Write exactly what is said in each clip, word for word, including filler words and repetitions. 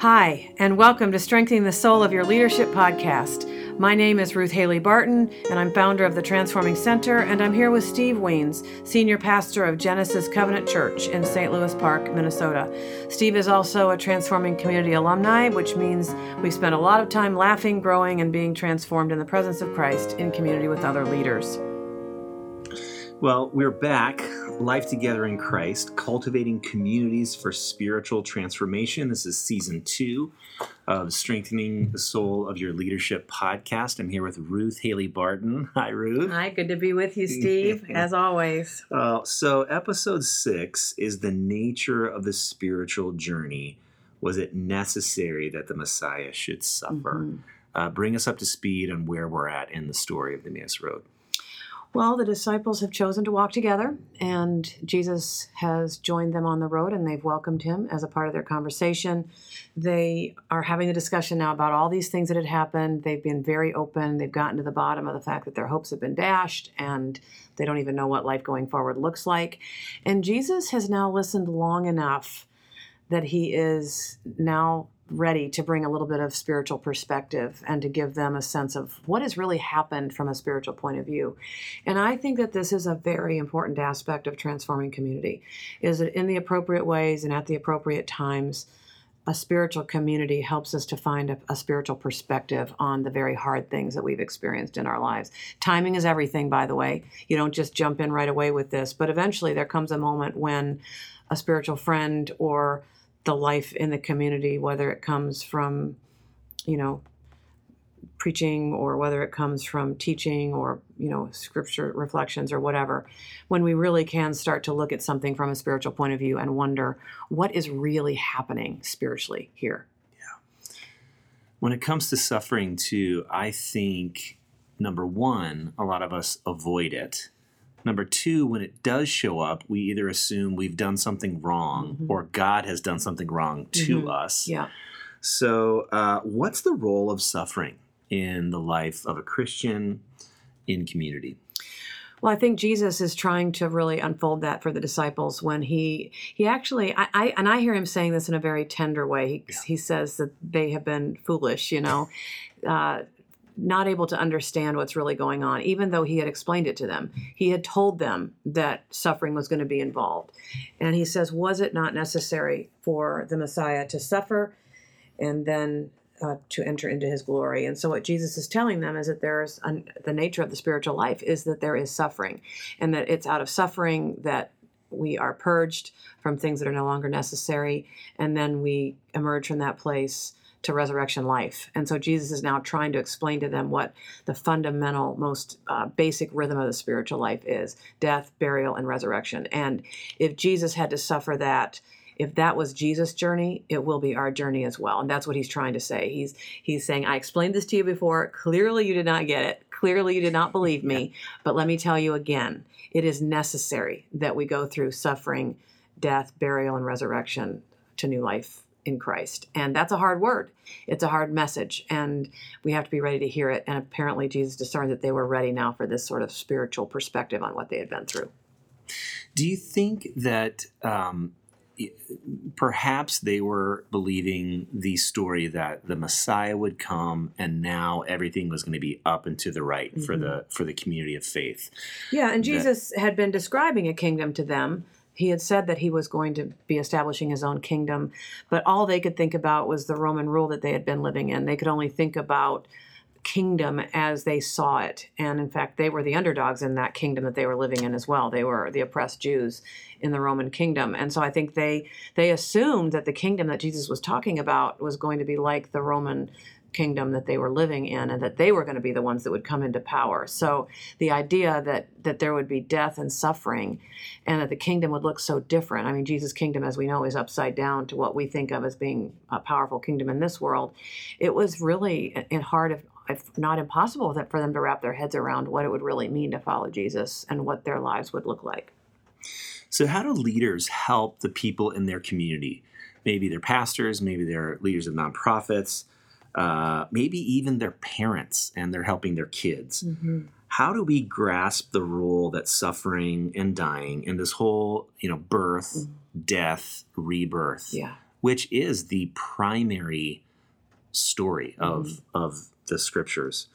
Hi, and welcome to Strengthening the Soul of Your Leadership podcast. My name is Ruth Haley Barton, and I'm founder of the Transforming Center, and I'm here with Steve Weins, Senior Pastor of Genesis Covenant Church in Saint Louis Park, Minnesota. Steve is also a Transforming Community alumni, which means we've spent a lot of time laughing, growing, and being transformed in the presence of Christ in community with other leaders. Well, we're back, Life Together in Christ, Cultivating Communities for Spiritual Transformation. This is season two of Strengthening the Soul of Your Leadership podcast. I'm here with Ruth Haley Barton. Hi, Ruth. Hi, good to be with you, Steve, as always. Uh, so episode six is the nature of the spiritual journey. Was it necessary that the Messiah should suffer? Mm-hmm. Uh, bring us up to speed on where we're at in the story of the Emmaus Road. Well, the disciples have chosen to walk together, and Jesus has joined them on the road, and they've welcomed him as a part of their conversation. They are having a discussion now about all these things that had happened. They've been very open. They've gotten to the bottom of the fact that their hopes have been dashed, and they don't even know what life going forward looks like. And Jesus has now listened long enough that he is now ready to bring a little bit of spiritual perspective and to give them a sense of what has really happened from a spiritual point of view. And I think that this is a very important aspect of transforming community, is that in the appropriate ways and at the appropriate times, a spiritual community helps us to find a, a spiritual perspective on the very hard things that we've experienced in our lives. Timing is everything, by the way. You don't just jump in right away with this, but eventually there comes a moment when a spiritual friend or the life in the community, whether it comes from, you know, preaching or whether it comes from teaching or, you know, scripture reflections or whatever, when we really can start to look at something from a spiritual point of view and wonder what is really happening spiritually here. Yeah. When it comes to suffering too, I think, number one, a lot of us avoid it. Number two, when it does show up, we either assume we've done something wrong mm-hmm. or God has done something wrong to mm-hmm. us. Yeah. So uh, what's the role of suffering in the life of a Christian in community? Well, I think Jesus is trying to really unfold that for the disciples when he he actually, I, I and I hear him saying this in a very tender way. He, yeah. he says that they have been foolish, you know. uh not able to understand what's really going on, even though he had explained it to them. He had told them that suffering was going to be involved. And he says, was it not necessary for the Messiah to suffer and then uh, to enter into his glory? And so what Jesus is telling them is that there's an, the nature of the spiritual life is that there is suffering, and that it's out of suffering that we are purged from things that are no longer necessary. And then we emerge from that place to resurrection life. And so Jesus is now trying to explain to them what the fundamental, most uh, basic rhythm of the spiritual life is: death, burial, and resurrection. And if Jesus had to suffer that, if that was Jesus' journey, it will be our journey as well. And that's what he's trying to say. He's he's saying, I explained this to you before. Clearly you did not get it. Clearly you did not believe me. But let me tell you again, it is necessary that we go through suffering, death, burial, and resurrection to new life in Christ. And that's a hard word. It's a hard message, and we have to be ready to hear it. And apparently Jesus discerned that they were ready now for this sort of spiritual perspective on what they had been through. Do you think that um, perhaps they were believing the story that the Messiah would come and now everything was going to be up and to the right mm-hmm. for the for the community of faith? Yeah, and Jesus that- had been describing a kingdom to them. He had said that he was going to be establishing his own kingdom, but all they could think about was the Roman rule that they had been living in. They could only think about kingdom as they saw it. And in fact, they were the underdogs in that kingdom that they were living in as well. They were the oppressed Jews in the Roman kingdom. And so I think they they assumed that the kingdom that Jesus was talking about was going to be like the Roman kingdom that they were living in, and that they were going to be the ones that would come into power. So the idea that that there would be death and suffering, and that the kingdom would look so different. I mean, Jesus' kingdom, as we know, is upside down to what we think of as being a powerful kingdom in this world. It was really hard, if, if not impossible, that for them to wrap their heads around what it would really mean to follow Jesus and what their lives would look like. So how do leaders help the people in their community? Maybe they're pastors, maybe they're leaders of nonprofits, Uh, maybe even their parents, and they're helping their kids. Mm-hmm. How do we grasp the role that suffering and dying and this whole, you know, birth, mm-hmm. death, rebirth, yeah. which is the primary story of, mm-hmm. of the scriptures.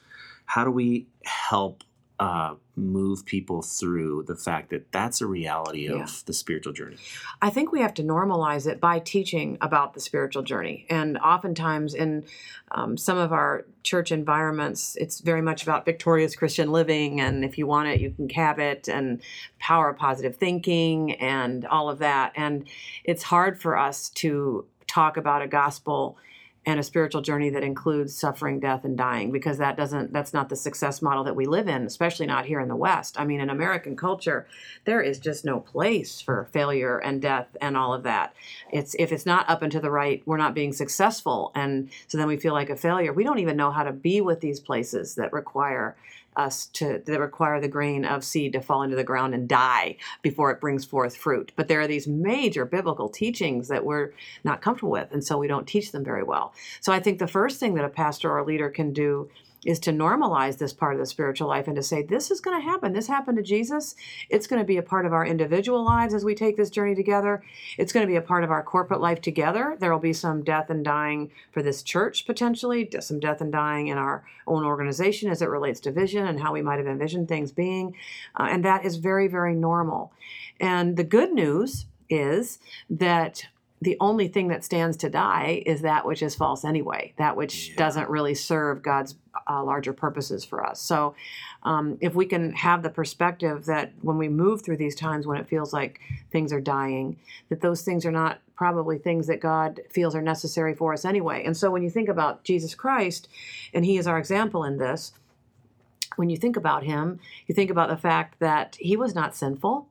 How do we help uh, move people through the fact that that's a reality yeah. of the spiritual journey? I think we have to normalize it by teaching about the spiritual journey. And oftentimes in um, some of our church environments, it's very much about victorious Christian living. And if you want it, you can have it, and power of positive thinking and all of that. And it's hard for us to talk about a gospel and a spiritual journey that includes suffering, death, and dying, because that doesn't, that's not the success model that we live in, especially not here in the West. I mean, in American culture, there is just no place for failure and death and all of that. It's, if it's not up and to the right, we're not being successful. And so then we feel like a failure. We don't even know how to be with these places that require us to, that require the grain of seed to fall into the ground and die before it brings forth fruit. But there are these major biblical teachings that we're not comfortable with, and so we don't teach them very well. So I think the first thing that a pastor or a leader can do is to normalize this part of the spiritual life and to say, this is going to happen. This happened to Jesus. It's going to be a part of our individual lives as we take this journey together. It's going to be a part of our corporate life together. There will be some death and dying for this church, potentially, some death and dying in our own organization as it relates to vision and how we might have envisioned things being. Uh, and that is very, very normal. And the good news is that the only thing that stands to die is that which is false anyway, that which yeah. doesn't really serve God's uh, larger purposes for us. So um, if we can have the perspective that when we move through these times when it feels like things are dying, that those things are not probably things that God feels are necessary for us anyway. And so when you think about Jesus Christ, and he is our example in this, when you think about him, you think about the fact that he was not sinful,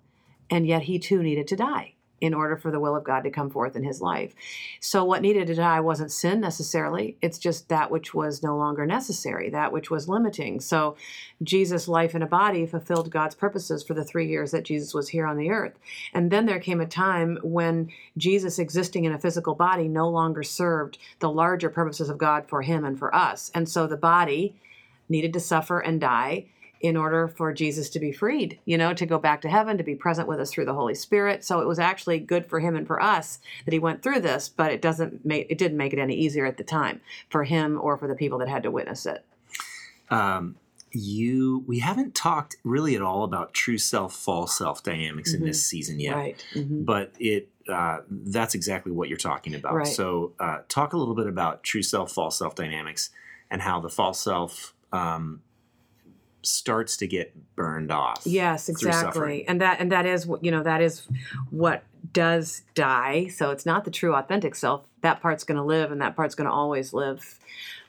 and yet he too needed to die in order for the will of God to come forth in his life. So what needed to die wasn't sin necessarily. It's just that which was no longer necessary, that which was limiting. So Jesus' life in a body fulfilled God's purposes for the three years that Jesus was here on the earth. And then there came a time when Jesus existing in a physical body no longer served the larger purposes of God for him and for us. And so the body needed to suffer and die in order for Jesus to be freed, you know, to go back to heaven, to be present with us through the Holy Spirit. So it was actually good for him and for us that he went through this, but it doesn't make, it didn't make it any easier at the time for him or for the people that had to witness it. Um, you, we haven't talked really at all about true self, false self dynamics mm-hmm. in this season yet, right. mm-hmm. but it, uh, that's exactly what you're talking about. Right. So uh, talk a little bit about true self, false self dynamics and how the false self, um, starts to get burned off. Yes, exactly. And that, and that is what, you know, that is what does die. So it's not the true authentic self. That part's going to live and that part's going to always live.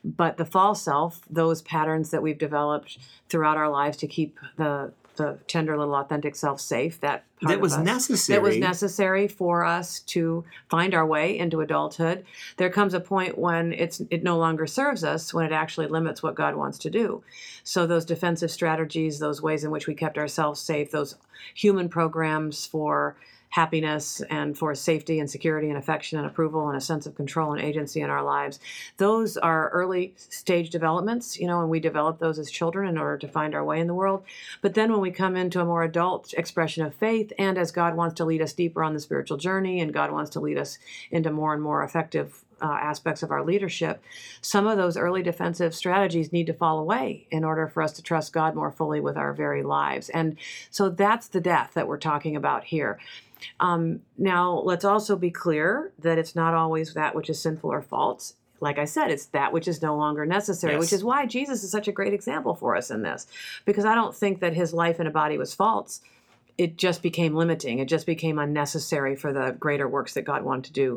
But the false self, those patterns that we've developed throughout our lives to keep the the tender little authentic self safe, that part that was of us, necessary. That was necessary for us to find our way into adulthood. There comes a point when it's it no longer serves us, when it actually limits what God wants to do. So those defensive strategies, those ways in which we kept ourselves safe, those human programs for happiness and for safety and security and affection and approval and a sense of control and agency in our lives. Those are early stage developments, you know, and we develop those as children in order to find our way in the world. But then when we come into a more adult expression of faith, and as God wants to lead us deeper on the spiritual journey, and God wants to lead us into more and more effective Uh, aspects of our leadership, some of those early defensive strategies need to fall away in order for us to trust God more fully with our very lives. And so that's the death that we're talking about here. Um, now, let's also be clear that it's not always that which is sinful or false. Like I said, it's that which is no longer necessary, yes. which is why Jesus is such a great example for us in this, because I don't think that his life in a body was false. It just became limiting. It just became unnecessary for the greater works that God wanted to do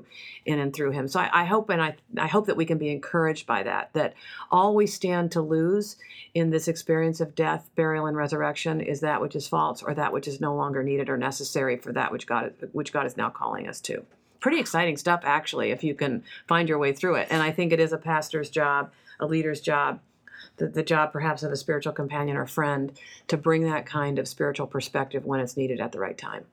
in and through him. So I, I hope, and I, I hope that we can be encouraged by that, that all we stand to lose in this experience of death, burial, and resurrection is that which is false, or that which is no longer needed or necessary for that which God, which God is now calling us to. Pretty exciting stuff, actually, if you can find your way through it. And I think it is a pastor's job, a leader's job, The, the job perhaps of a spiritual companion or friend to bring that kind of spiritual perspective when it's needed at the right time.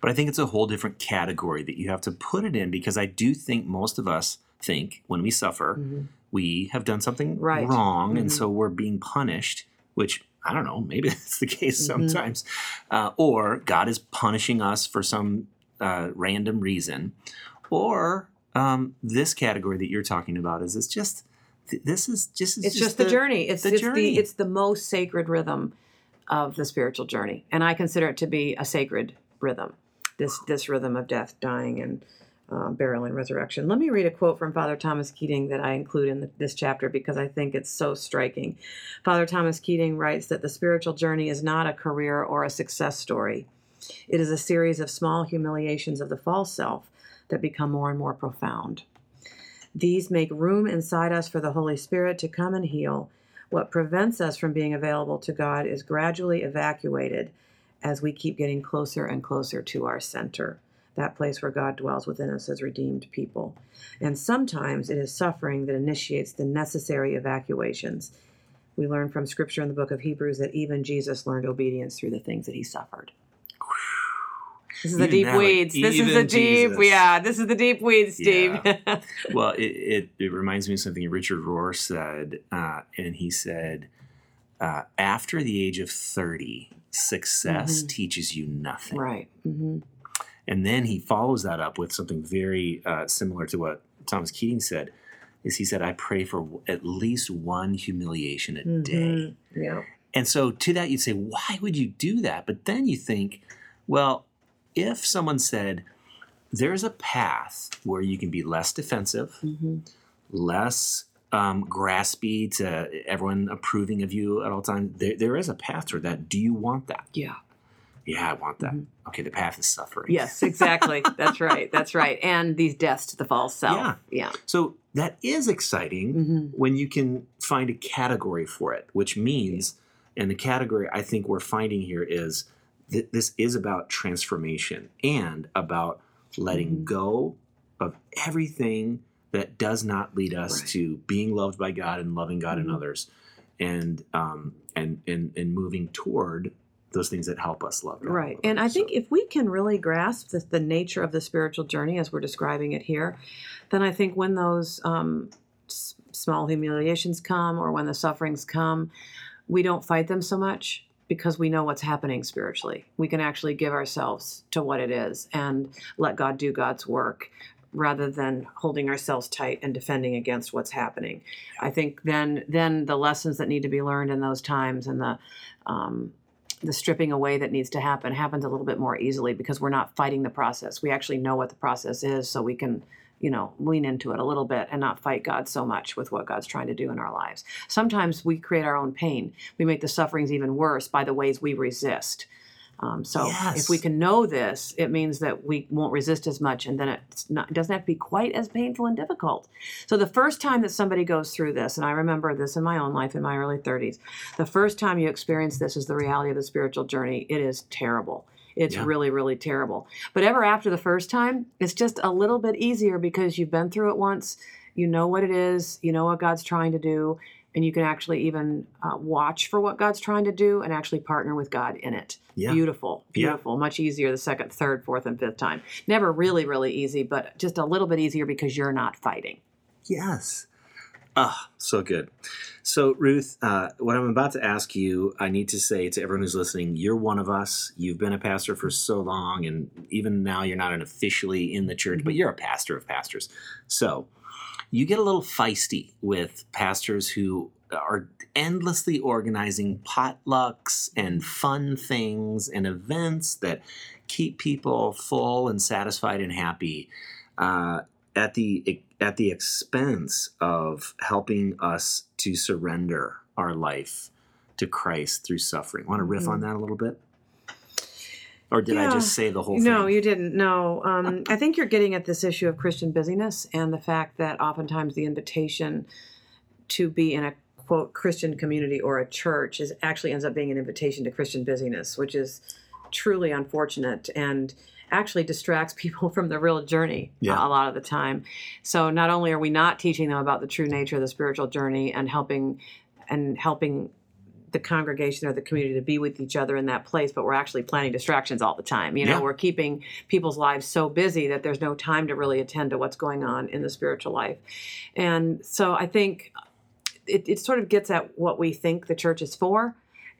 But I think it's a whole different category that you have to put it in, because I do think most of us think when we suffer, mm-hmm. we have done something right. wrong, mm-hmm. and so we're being punished, which I don't know, maybe that's the case mm-hmm. sometimes, uh, or God is punishing us for some uh, random reason, or um, this category that you're talking about is it's just this is just it's, it's just, just the, the journey. It's the it's journey. The, it's the most sacred rhythm of the spiritual journey, and I consider it to be a sacred rhythm. This this rhythm of death, dying, and uh, burial and resurrection. Let me read a quote from Father Thomas Keating that I include in the, this chapter because I think it's so striking. Father Thomas Keating writes that the spiritual journey is not a career or a success story. It is a series of small humiliations of the false self that become more and more profound. These make room inside us for the Holy Spirit to come and heal. What prevents us from being available to God is gradually evacuated as we keep getting closer and closer to our center, that place where God dwells within us as redeemed people. And sometimes it is suffering that initiates the necessary evacuations. We learn from Scripture in the book of Hebrews that even Jesus learned obedience through the things that he suffered. This is even the deep now, weeds. Like, this is the deep, Jesus. yeah. This is the deep weeds, Steve. Yeah. Well, it, it it reminds me of something Richard Rohr said, uh, and he said, uh, after the age of thirty, success mm-hmm. teaches you nothing. Right. Mm-hmm. And then he follows that up with something very uh, similar to what Thomas Keating said. Is he said, I pray for at least one humiliation a mm-hmm. day. Yeah. And so to that, you'd say, why would you do that? But then you think, well, if someone said, there's a path where you can be less defensive, mm-hmm. less um, graspy to everyone approving of you at all times, there, there is a path toward that. Do you want that? Yeah. Yeah, I want that. Mm-hmm. Okay, the path is suffering. Yes, exactly. That's right. That's right. And these deaths to the false self. Yeah. yeah. So that is exciting mm-hmm. when you can find a category for it, which means, and the category I think we're finding here is, this is about transformation and about letting go of everything that does not lead us right. to being loved by God and loving God mm-hmm. and others, and um, and and and moving toward those things that help us love God. Right. And, and I so. think if we can really grasp the, the nature of the spiritual journey as we're describing it here, then I think when those um, s- small humiliations come or when the sufferings come, we don't fight them so much, because we know what's happening spiritually. We can actually give ourselves to what it is and let God do God's work rather than holding ourselves tight and defending against what's happening. I think then then the lessons that need to be learned in those times and the um, the stripping away that needs to happen happens a little bit more easily because we're not fighting the process. We actually know what the process is, so we can, you know, lean into it a little bit and not fight God so much with what God's trying to do in our lives. Sometimes we create our own pain. We make the sufferings even worse by the ways we resist. Um, so yes. if we can know this, it means that we won't resist as much, and then it's not, it doesn't have to be quite as painful and difficult. So the first time that somebody goes through this, and I remember this in my own life in my early thirties, the first time you experience this is the reality of the spiritual journey. It is terrible. It's yeah. really, really terrible. But ever after the first time, it's just a little bit easier because you've been through it once, you know what it is, you know what God's trying to do, and you can actually even uh, watch for what God's trying to do and actually partner with God in it. Yeah. Beautiful, beautiful, yeah. Much easier the second, third, fourth, and fifth time. Never really, really easy, but just a little bit easier because you're not fighting. Yes. Ah, oh, so good. So, Ruth, uh, what I'm about to ask you, I need to say to everyone who's listening, you're one of us. You've been a pastor for so long, and even now you're not an officially in the church, but you're a pastor of pastors. So you get a little feisty with pastors who are endlessly organizing potlucks and fun things and events that keep people full and satisfied and happy. Uh, at the at the expense of helping us to surrender our life to Christ through suffering. Want to riff on that a little bit? Or did yeah. I just say the whole thing? No, you didn't. No. Um, I think you're getting at this issue of Christian busyness and the fact that oftentimes the invitation to be in a, quote, Christian community or a church is actually ends up being an invitation to Christian busyness, which is truly unfortunate and actually distracts people from the real journey yeah. a lot of the time. So not only are we not teaching them about the true nature of the spiritual journey and helping and helping the congregation or the community to be with each other in that place, but we're actually planning distractions all the time. You know, yeah. we're keeping people's lives so busy that there's no time to really attend to what's going on in the spiritual life. And so I think it, it sort of gets at what we think the church is for.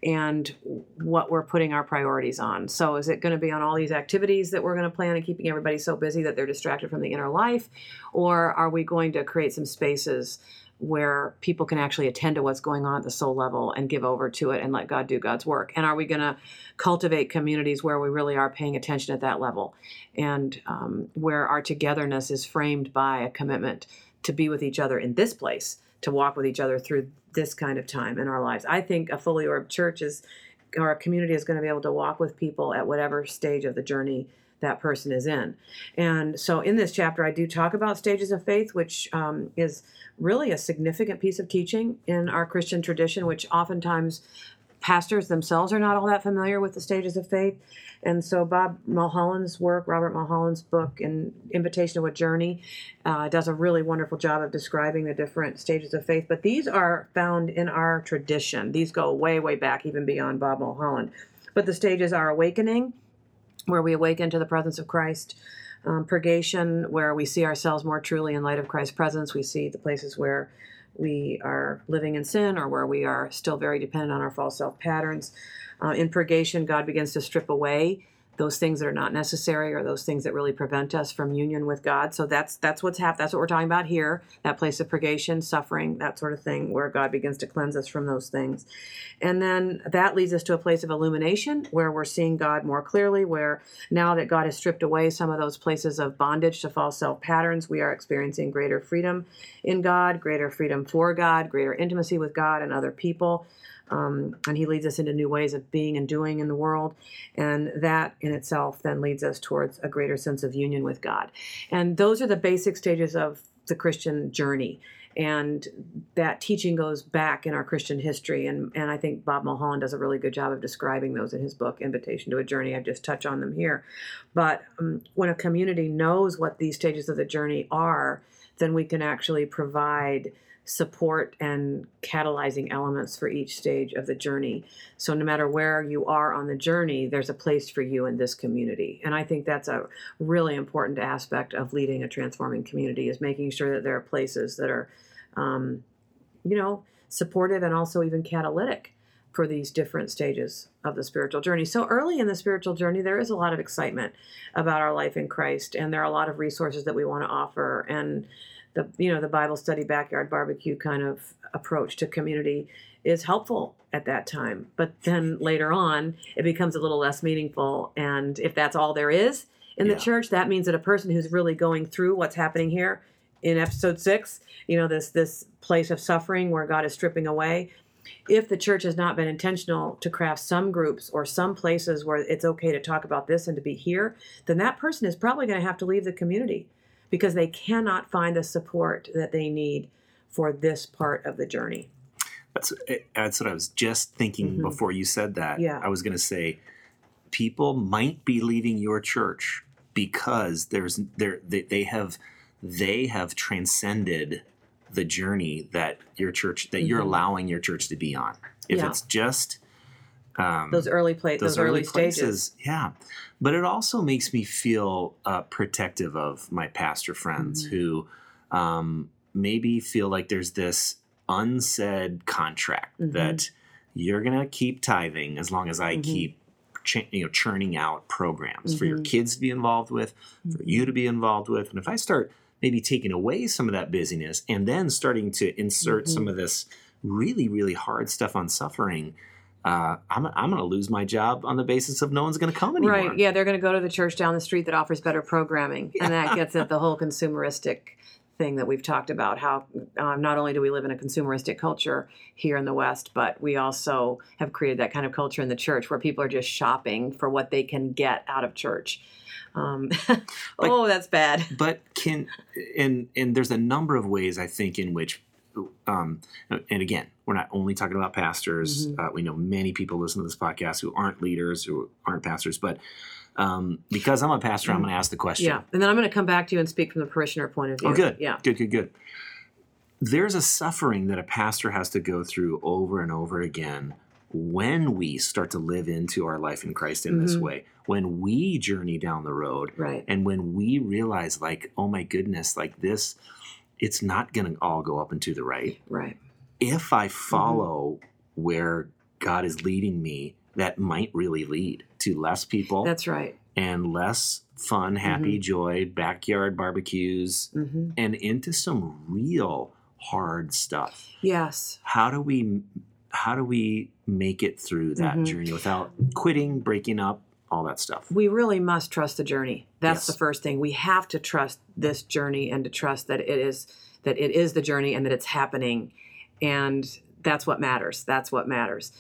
and what we're putting our priorities on. So is it going to be on all these activities that we're going to plan and keeping everybody so busy that they're distracted from the inner life? Or are we going to create some spaces where people can actually attend to what's going on at the soul level and give over to it and let God do God's work? And are we going to cultivate communities where we really are paying attention at that level, and um, where our togetherness is framed by a commitment to be with each other in this place, to walk with each other through this kind of time in our lives? I think a fully orbed church is, or a community is going to be able to walk with people at whatever stage of the journey that person is in. And so in this chapter, I do talk about stages of faith, which um, is really a significant piece of teaching in our Christian tradition, which oftentimes pastors themselves are not all that familiar with the stages of faith. And so Bob Mulholland's work, Robert Mulholland's book, in Invitation to a Journey, uh, does a really wonderful job of describing the different stages of faith. But these are found in our tradition. These go way, way back, even beyond Bob Mulholland. But the stages are awakening, where we awaken to the presence of Christ. Um, purgation, where we see ourselves more truly in light of Christ's presence. We see the places where we are living in sin, or where we are still very dependent on our false self patterns. Uh, in purgation, God begins to strip away those things that are not necessary, or those things that really prevent us from union with God. So that's that's what's hap- that's what we're talking about here, that place of purgation, suffering, that sort of thing, where God begins to cleanse us from those things. And then that leads us to a place of illumination, where we're seeing God more clearly, where now that God has stripped away some of those places of bondage to false self patterns, we are experiencing greater freedom in God, greater freedom for God, greater intimacy with God and other people. Um, and he leads us into new ways of being and doing in the world. And that in itself then leads us towards a greater sense of union with God. And those are the basic stages of the Christian journey. And that teaching goes back in our Christian history. And, and I think Bob Mulholland does a really good job of describing those in his book, Invitation to a Journey. I just touch on them here. But um, when a community knows what these stages of the journey are, then we can actually provide support and catalyzing elements for each stage of the journey. So no matter where you are on the journey, there's a place for you in this community. And I think that's a really important aspect of leading a transforming community, is making sure that there are places that are, um, you know, supportive and also even catalytic for these different stages of the spiritual journey. So early in the spiritual journey, there is a lot of excitement about our life in Christ, and there are a lot of resources that we want to offer, and the, you know, the Bible study, backyard barbecue kind of approach to community is helpful at that time. But then later on, it becomes a little less meaningful. And if that's all there is in yeah. the church, that means that a person who's really going through what's happening here in episode six, you know, this this place of suffering where God is stripping away, if the church has not been intentional to craft some groups or some places where it's okay to talk about this and to be here, then that person is probably going to have to leave the community, because they cannot find the support that they need for this part of the journey. That's, that's what I was just thinking mm-hmm. before you said that. Yeah. I was going to say, people might be leaving your church because there's there they, they have they have transcended the journey that your church that mm-hmm. you're allowing your church to be on. If yeah. it's just um, those early pla- those, those early, early stages, places, yeah. But it also makes me feel uh, protective of my pastor friends mm-hmm. who um, maybe feel like there's this unsaid contract mm-hmm. that you're going to keep tithing as long as I mm-hmm. keep ch- you know, churning out programs mm-hmm. for your kids to be involved with, mm-hmm. for you to be involved with. And if I start maybe taking away some of that busyness and then starting to insert mm-hmm. some of this really, really hard stuff on suffering, Uh, I'm I'm going to lose my job on the basis of no one's going to come anymore. Right, yeah, they're going to go to the church down the street that offers better programming. Yeah. And that gets at the whole consumeristic thing that we've talked about, how um, not only do we live in a consumeristic culture here in the West, but we also have created that kind of culture in the church where people are just shopping for what they can get out of church. Um, but, oh, that's bad. But can and and there's a number of ways, I think, in which Um, and again, we're not only talking about pastors. Mm-hmm. Uh, we know many people listen to this podcast who aren't leaders, who aren't pastors. But um, because I'm a pastor, mm-hmm. I'm going to ask the question. Yeah, and then I'm going to come back to you and speak from the parishioner point of view. Oh, good. Yeah. Good, good, good. There's a suffering that a pastor has to go through over and over again when we start to live into our life in Christ in mm-hmm. this way, when we journey down the road, right. and when we realize, like, oh my goodness, like this, it's not going to all go up and to the right. Right. If I follow mm-hmm. where God is leading me that might really lead to less people. That's right. And less fun, happy, mm-hmm. joy, backyard barbecues, mm-hmm. and into some real hard stuff. Yes. How do we how do we make it through that mm-hmm. journey without quitting, breaking up, all that stuff? We really must trust the journey. That's yes. the first thing. We have to trust this journey and to trust that it is that it is the journey and that it's happening. And that's what matters. That's what matters.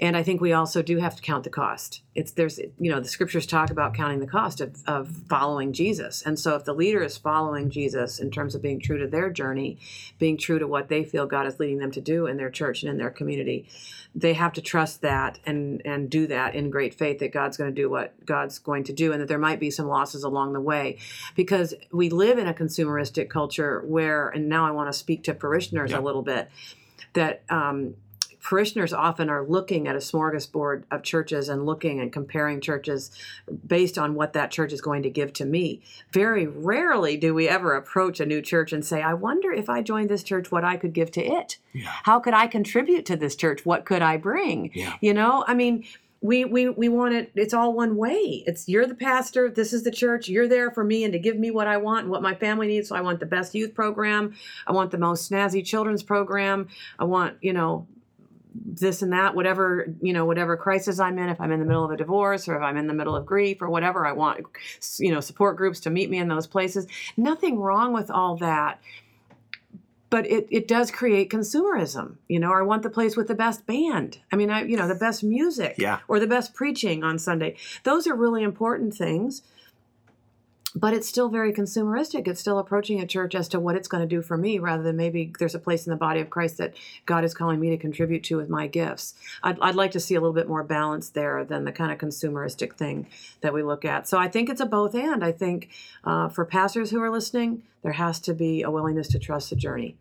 And I think we also do have to count the cost. It's there's, you know, the scriptures talk about counting the cost of, of following Jesus. And so if the leader is following Jesus in terms of being true to their journey, being true to what they feel God is leading them to do in their church and in their community, they have to trust that and, and do that in great faith that God's going to do what God's going to do and that there might be some losses along the way. Because we live in a consumeristic culture where, and now I want to speak to parishioners yeah. a little bit, that um parishioners often are looking at a smorgasbord of churches and looking and comparing churches based on what that church is going to give to me. Very rarely do we ever approach a new church and say, I wonder if I joined this church, what I could give to it. Yeah. How could I contribute to this church? What could I bring? Yeah. You know, I mean, we, we, we want it. It's all one way. It's you're the pastor. This is the church. You're there for me and to give me what I want and what my family needs. So I want the best youth program. I want the most snazzy children's program. I want, you know, this and that, whatever, you know, whatever crisis I'm in, if I'm in the middle of a divorce or if I'm in the middle of grief or whatever, I want, you know, support groups to meet me in those places. Nothing wrong with all that. But it, it does create consumerism, you know, or I want the place with the best band. I mean, I, you know, the best music yeah. or the best preaching on Sunday. Those are really important things. But it's still very consumeristic. It's still approaching a church as to what it's going to do for me rather than maybe there's a place in the body of Christ that God is calling me to contribute to with my gifts. I'd, I'd like to see a little bit more balance there than the kind of consumeristic thing that we look at. So I think it's a both and. I think uh, for pastors who are listening, there has to be a willingness to trust the journey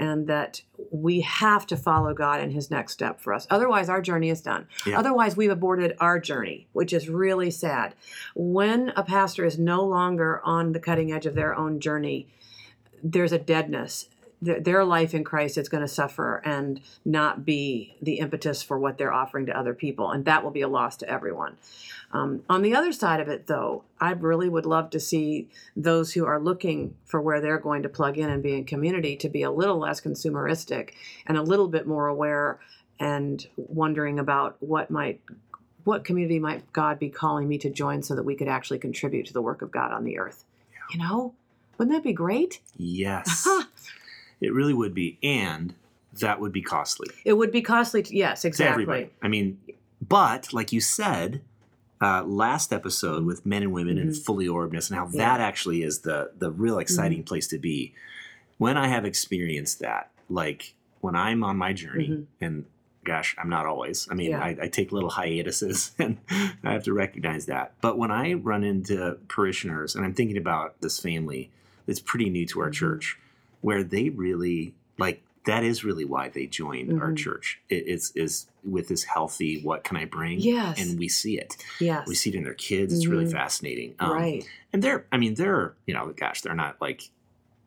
and that we have to follow God in his next step for us. Otherwise, our journey is done. Yeah. Otherwise, we've aborted our journey, which is really sad. When a pastor is no longer on the cutting edge of their own journey, there's a deadness. Their life in Christ is going to suffer and not be the impetus for what they're offering to other people, and that will be a loss to everyone. Um, on the other side of it, though, I really would love to see those who are looking for where they're going to plug in and be in community to be a little less consumeristic and a little bit more aware and wondering about what might, what community might God be calling me to join so that we could actually contribute to the work of God on the earth. Yeah. You know, wouldn't that be great? Yes. It really would be, and that would be costly. It would be costly, to, yes, exactly. To everybody. I mean, but like you said uh, last episode with men and women mm-hmm. and fully orbedness and how yeah. that actually is the, the real exciting mm-hmm. place to be. When I have experienced that, like when I'm on my journey, mm-hmm. and gosh, I'm not always. I mean, yeah. I, I take little hiatuses, and I have to recognize that. But when I run into parishioners, and I'm thinking about this family that's pretty new to our mm-hmm. church, where they really, like, that is really why they joined mm-hmm. our church. It, it's is with this healthy, what can I bring? Yes. And we see it. Yes. We see it in their kids. Mm-hmm. It's really fascinating. Um, right. And they're, I mean, they're, you know, gosh, they're not, like,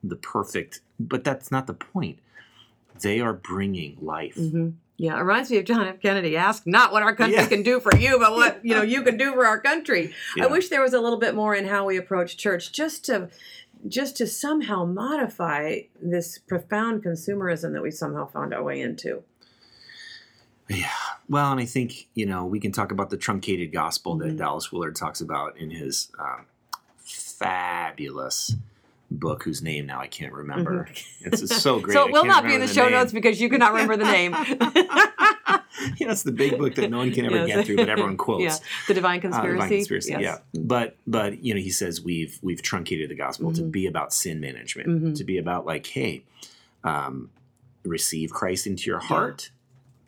the perfect, but that's not the point. They are bringing life. Mm-hmm. Yeah, it reminds me of John F. Kennedy. Ask not what our country yeah. can do for you, but what you know you can do for our country. Yeah. I wish there was a little bit more in how we approach church, just to... just to somehow modify this profound consumerism that we somehow found our way into. Yeah. Well, and I think, you know, we can talk about the truncated gospel that mm-hmm. Dallas Willard talks about in his um, fabulous book, whose name now I can't remember. Mm-hmm. It's, it's so great. So it will not be in the, the show name. Notes because you cannot remember the name. You know, it's the big book that no one can ever yes. get through, but everyone quotes. Yeah. The Divine Conspiracy. Uh, the Divine Conspiracy, yes. yeah. But, but you know, he says we've we've truncated the gospel mm-hmm. to be about sin management, mm-hmm. to be about like, hey, um, receive Christ into your heart, yeah.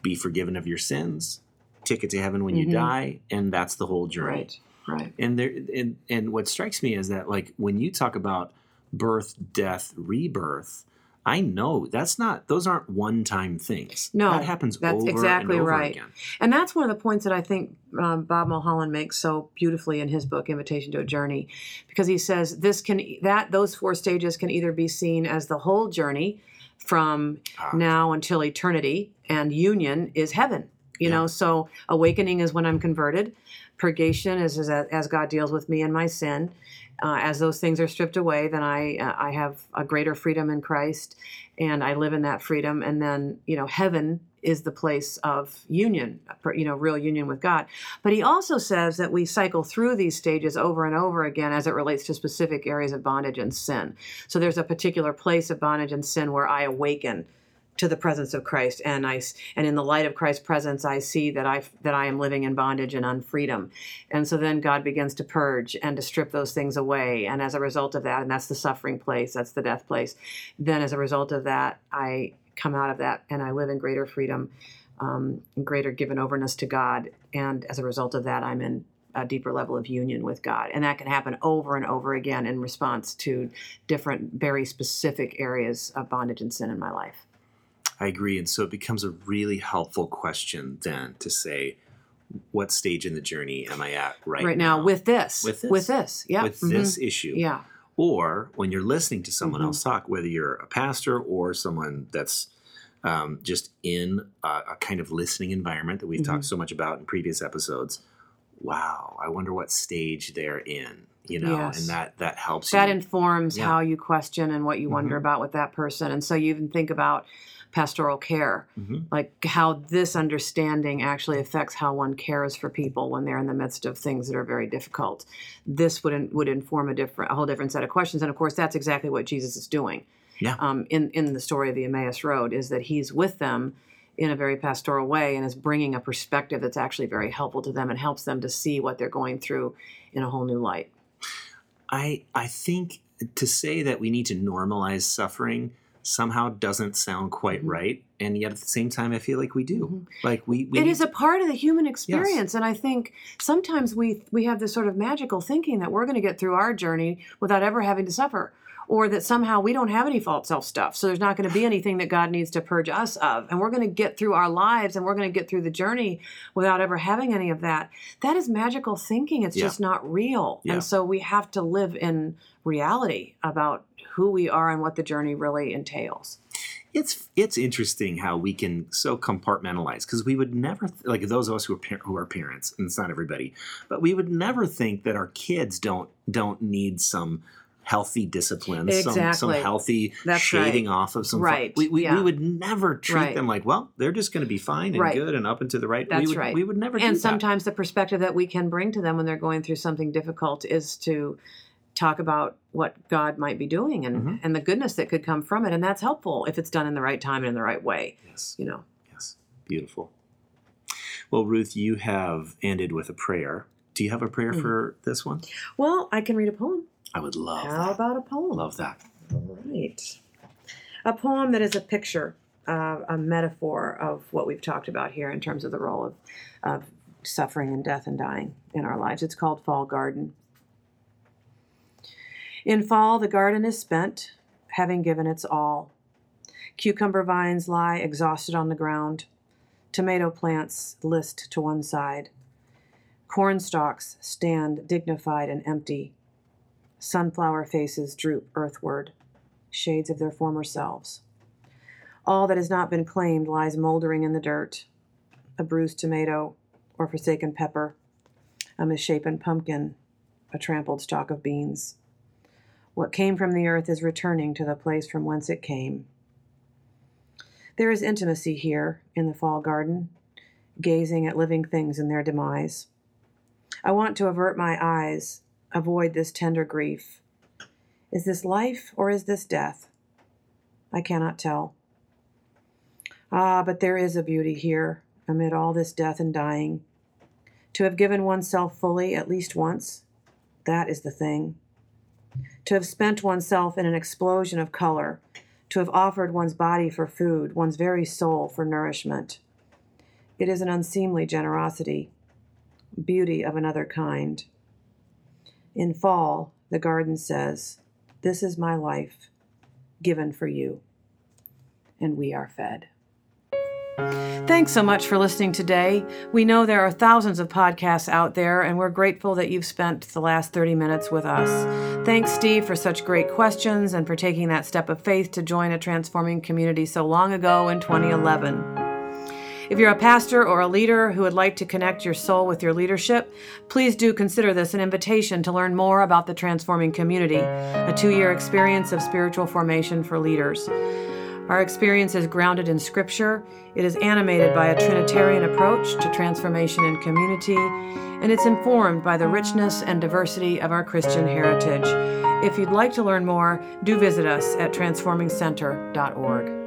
be forgiven of your sins, ticket to heaven when mm-hmm. you die, and that's the whole journey. Right, right. And, there, and, and what strikes me is that, like, when you talk about birth, death, rebirth, I know that's not; those aren't one-time things. No, that happens that's over exactly and over right. again. And that's one of the points that I think um, Bob Mulholland makes so beautifully in his book "Invitation to a Journey," because he says this can that those four stages can either be seen as the whole journey from ah. now until eternity, and union is heaven. You yeah. know, so awakening is when I'm converted. Purgation is, is a, as God deals with me and my sin. Uh, as those things are stripped away, then I uh, I have a greater freedom in Christ, and I live in that freedom. And then, you know, heaven is the place of union, you know, real union with God. But he also says that we cycle through these stages over and over again as it relates to specific areas of bondage and sin. So there's a particular place of bondage and sin where I awaken to the presence of Christ, and I, and in the light of Christ's presence, I see that I that I am living in bondage and unfreedom. And so then God begins to purge and to strip those things away. And as a result of that, and that's the suffering place, that's the death place, then as a result of that, I come out of that and I live in greater freedom, um, and greater given overness to God. And as a result of that, I'm in a deeper level of union with God. And that can happen over and over again in response to different, very specific areas of bondage and sin in my life. I agree. And so it becomes a really helpful question then to say, what stage in the journey am I at right, right now? Right now with this. With this. With this, yeah. With mm-hmm. this issue. Yeah. Or when you're listening to someone mm-hmm. else talk, whether you're a pastor or someone that's um, just in a, a kind of listening environment that we've mm-hmm. talked so much about in previous episodes, wow, I wonder what stage they're in. You know, yes. and that, that helps that you. That informs yeah. how you question and what you mm-hmm. wonder about with that person. And so you even think about pastoral care, mm-hmm. like how this understanding actually affects how one cares for people when they're in the midst of things that are very difficult. This would in, would inform a different, a whole different set of questions. And of course, that's exactly what Jesus is doing. Yeah. Um. In, in the story of the Emmaus Road, is that he's with them in a very pastoral way and is bringing a perspective that's actually very helpful to them and helps them to see what they're going through in a whole new light. I I think to say that we need to normalize suffering somehow doesn't sound quite right, and yet at the same time I feel like we do. Mm-hmm. Like we, we It is to... a part of the human experience, yes. and I think sometimes we we have this sort of magical thinking that we're going to get through our journey without ever having to suffer, or that somehow we don't have any false self stuff, so there's not going to be anything that God needs to purge us of, and we're going to get through our lives and we're going to get through the journey without ever having any of that. That is magical thinking. It's yeah. just not real. Yeah. And so we have to live in reality about who we are and what the journey really entails. It's it's interesting how we can so compartmentalize, because we would never, like those of us who are, par- who are parents, and it's not everybody, but we would never think that our kids don't don't need some healthy disciplines, exactly. some, some healthy That's shading right. off of some. Right. We, we, yeah. we would never treat right. them like, well, they're just going to be fine and right. good and up and to the right. That's we would, right. We would never and do that. And sometimes the perspective that we can bring to them when they're going through something difficult is to talk about what God might be doing and, mm-hmm. and the goodness that could come from it. And that's helpful if it's done in the right time and in the right way. Yes. You know? Yes. Beautiful. Well, Ruth, you have ended with a prayer. Do you have a prayer mm-hmm. for this one? Well, I can read a poem. I would love How that. How about a poem? Love that. All right. A poem that is a picture, uh, a metaphor of what we've talked about here in terms of the role of, of suffering and death and dying in our lives. It's called Fall Garden. In fall, the garden is spent, having given its all. Cucumber vines lie exhausted on the ground. Tomato plants list to one side. Corn stalks stand dignified and empty. Sunflower faces droop earthward, shades of their former selves. All that has not been claimed lies moldering in the dirt, a bruised tomato or forsaken pepper, a misshapen pumpkin, a trampled stalk of beans. What came from the earth is returning to the place from whence it came. There is intimacy here in the fall garden, gazing at living things in their demise. I want to avert my eyes, avoid this tender grief. Is this life or is this death? I cannot tell. Ah, but there is a beauty here amid all this death and dying. To have given oneself fully at least once, that is the thing. To have spent oneself in an explosion of color, to have offered one's body for food, one's very soul for nourishment. It is an unseemly generosity, beauty of another kind. In fall, the garden says, "This is my life, given for you," and we are fed. Thanks so much for listening today. We know there are thousands of podcasts out there, and we're grateful that you've spent the last thirty minutes with us. Thanks, Steve, for such great questions and for taking that step of faith to join a transforming community so long ago in twenty eleven. If you're a pastor or a leader who would like to connect your soul with your leadership, please do consider this an invitation to learn more about the Transforming Community, a two-year experience of spiritual formation for leaders. Our experience is grounded in Scripture, it is animated by a Trinitarian approach to transformation and community, and it's informed by the richness and diversity of our Christian heritage. If you'd like to learn more, do visit us at transforming center dot org.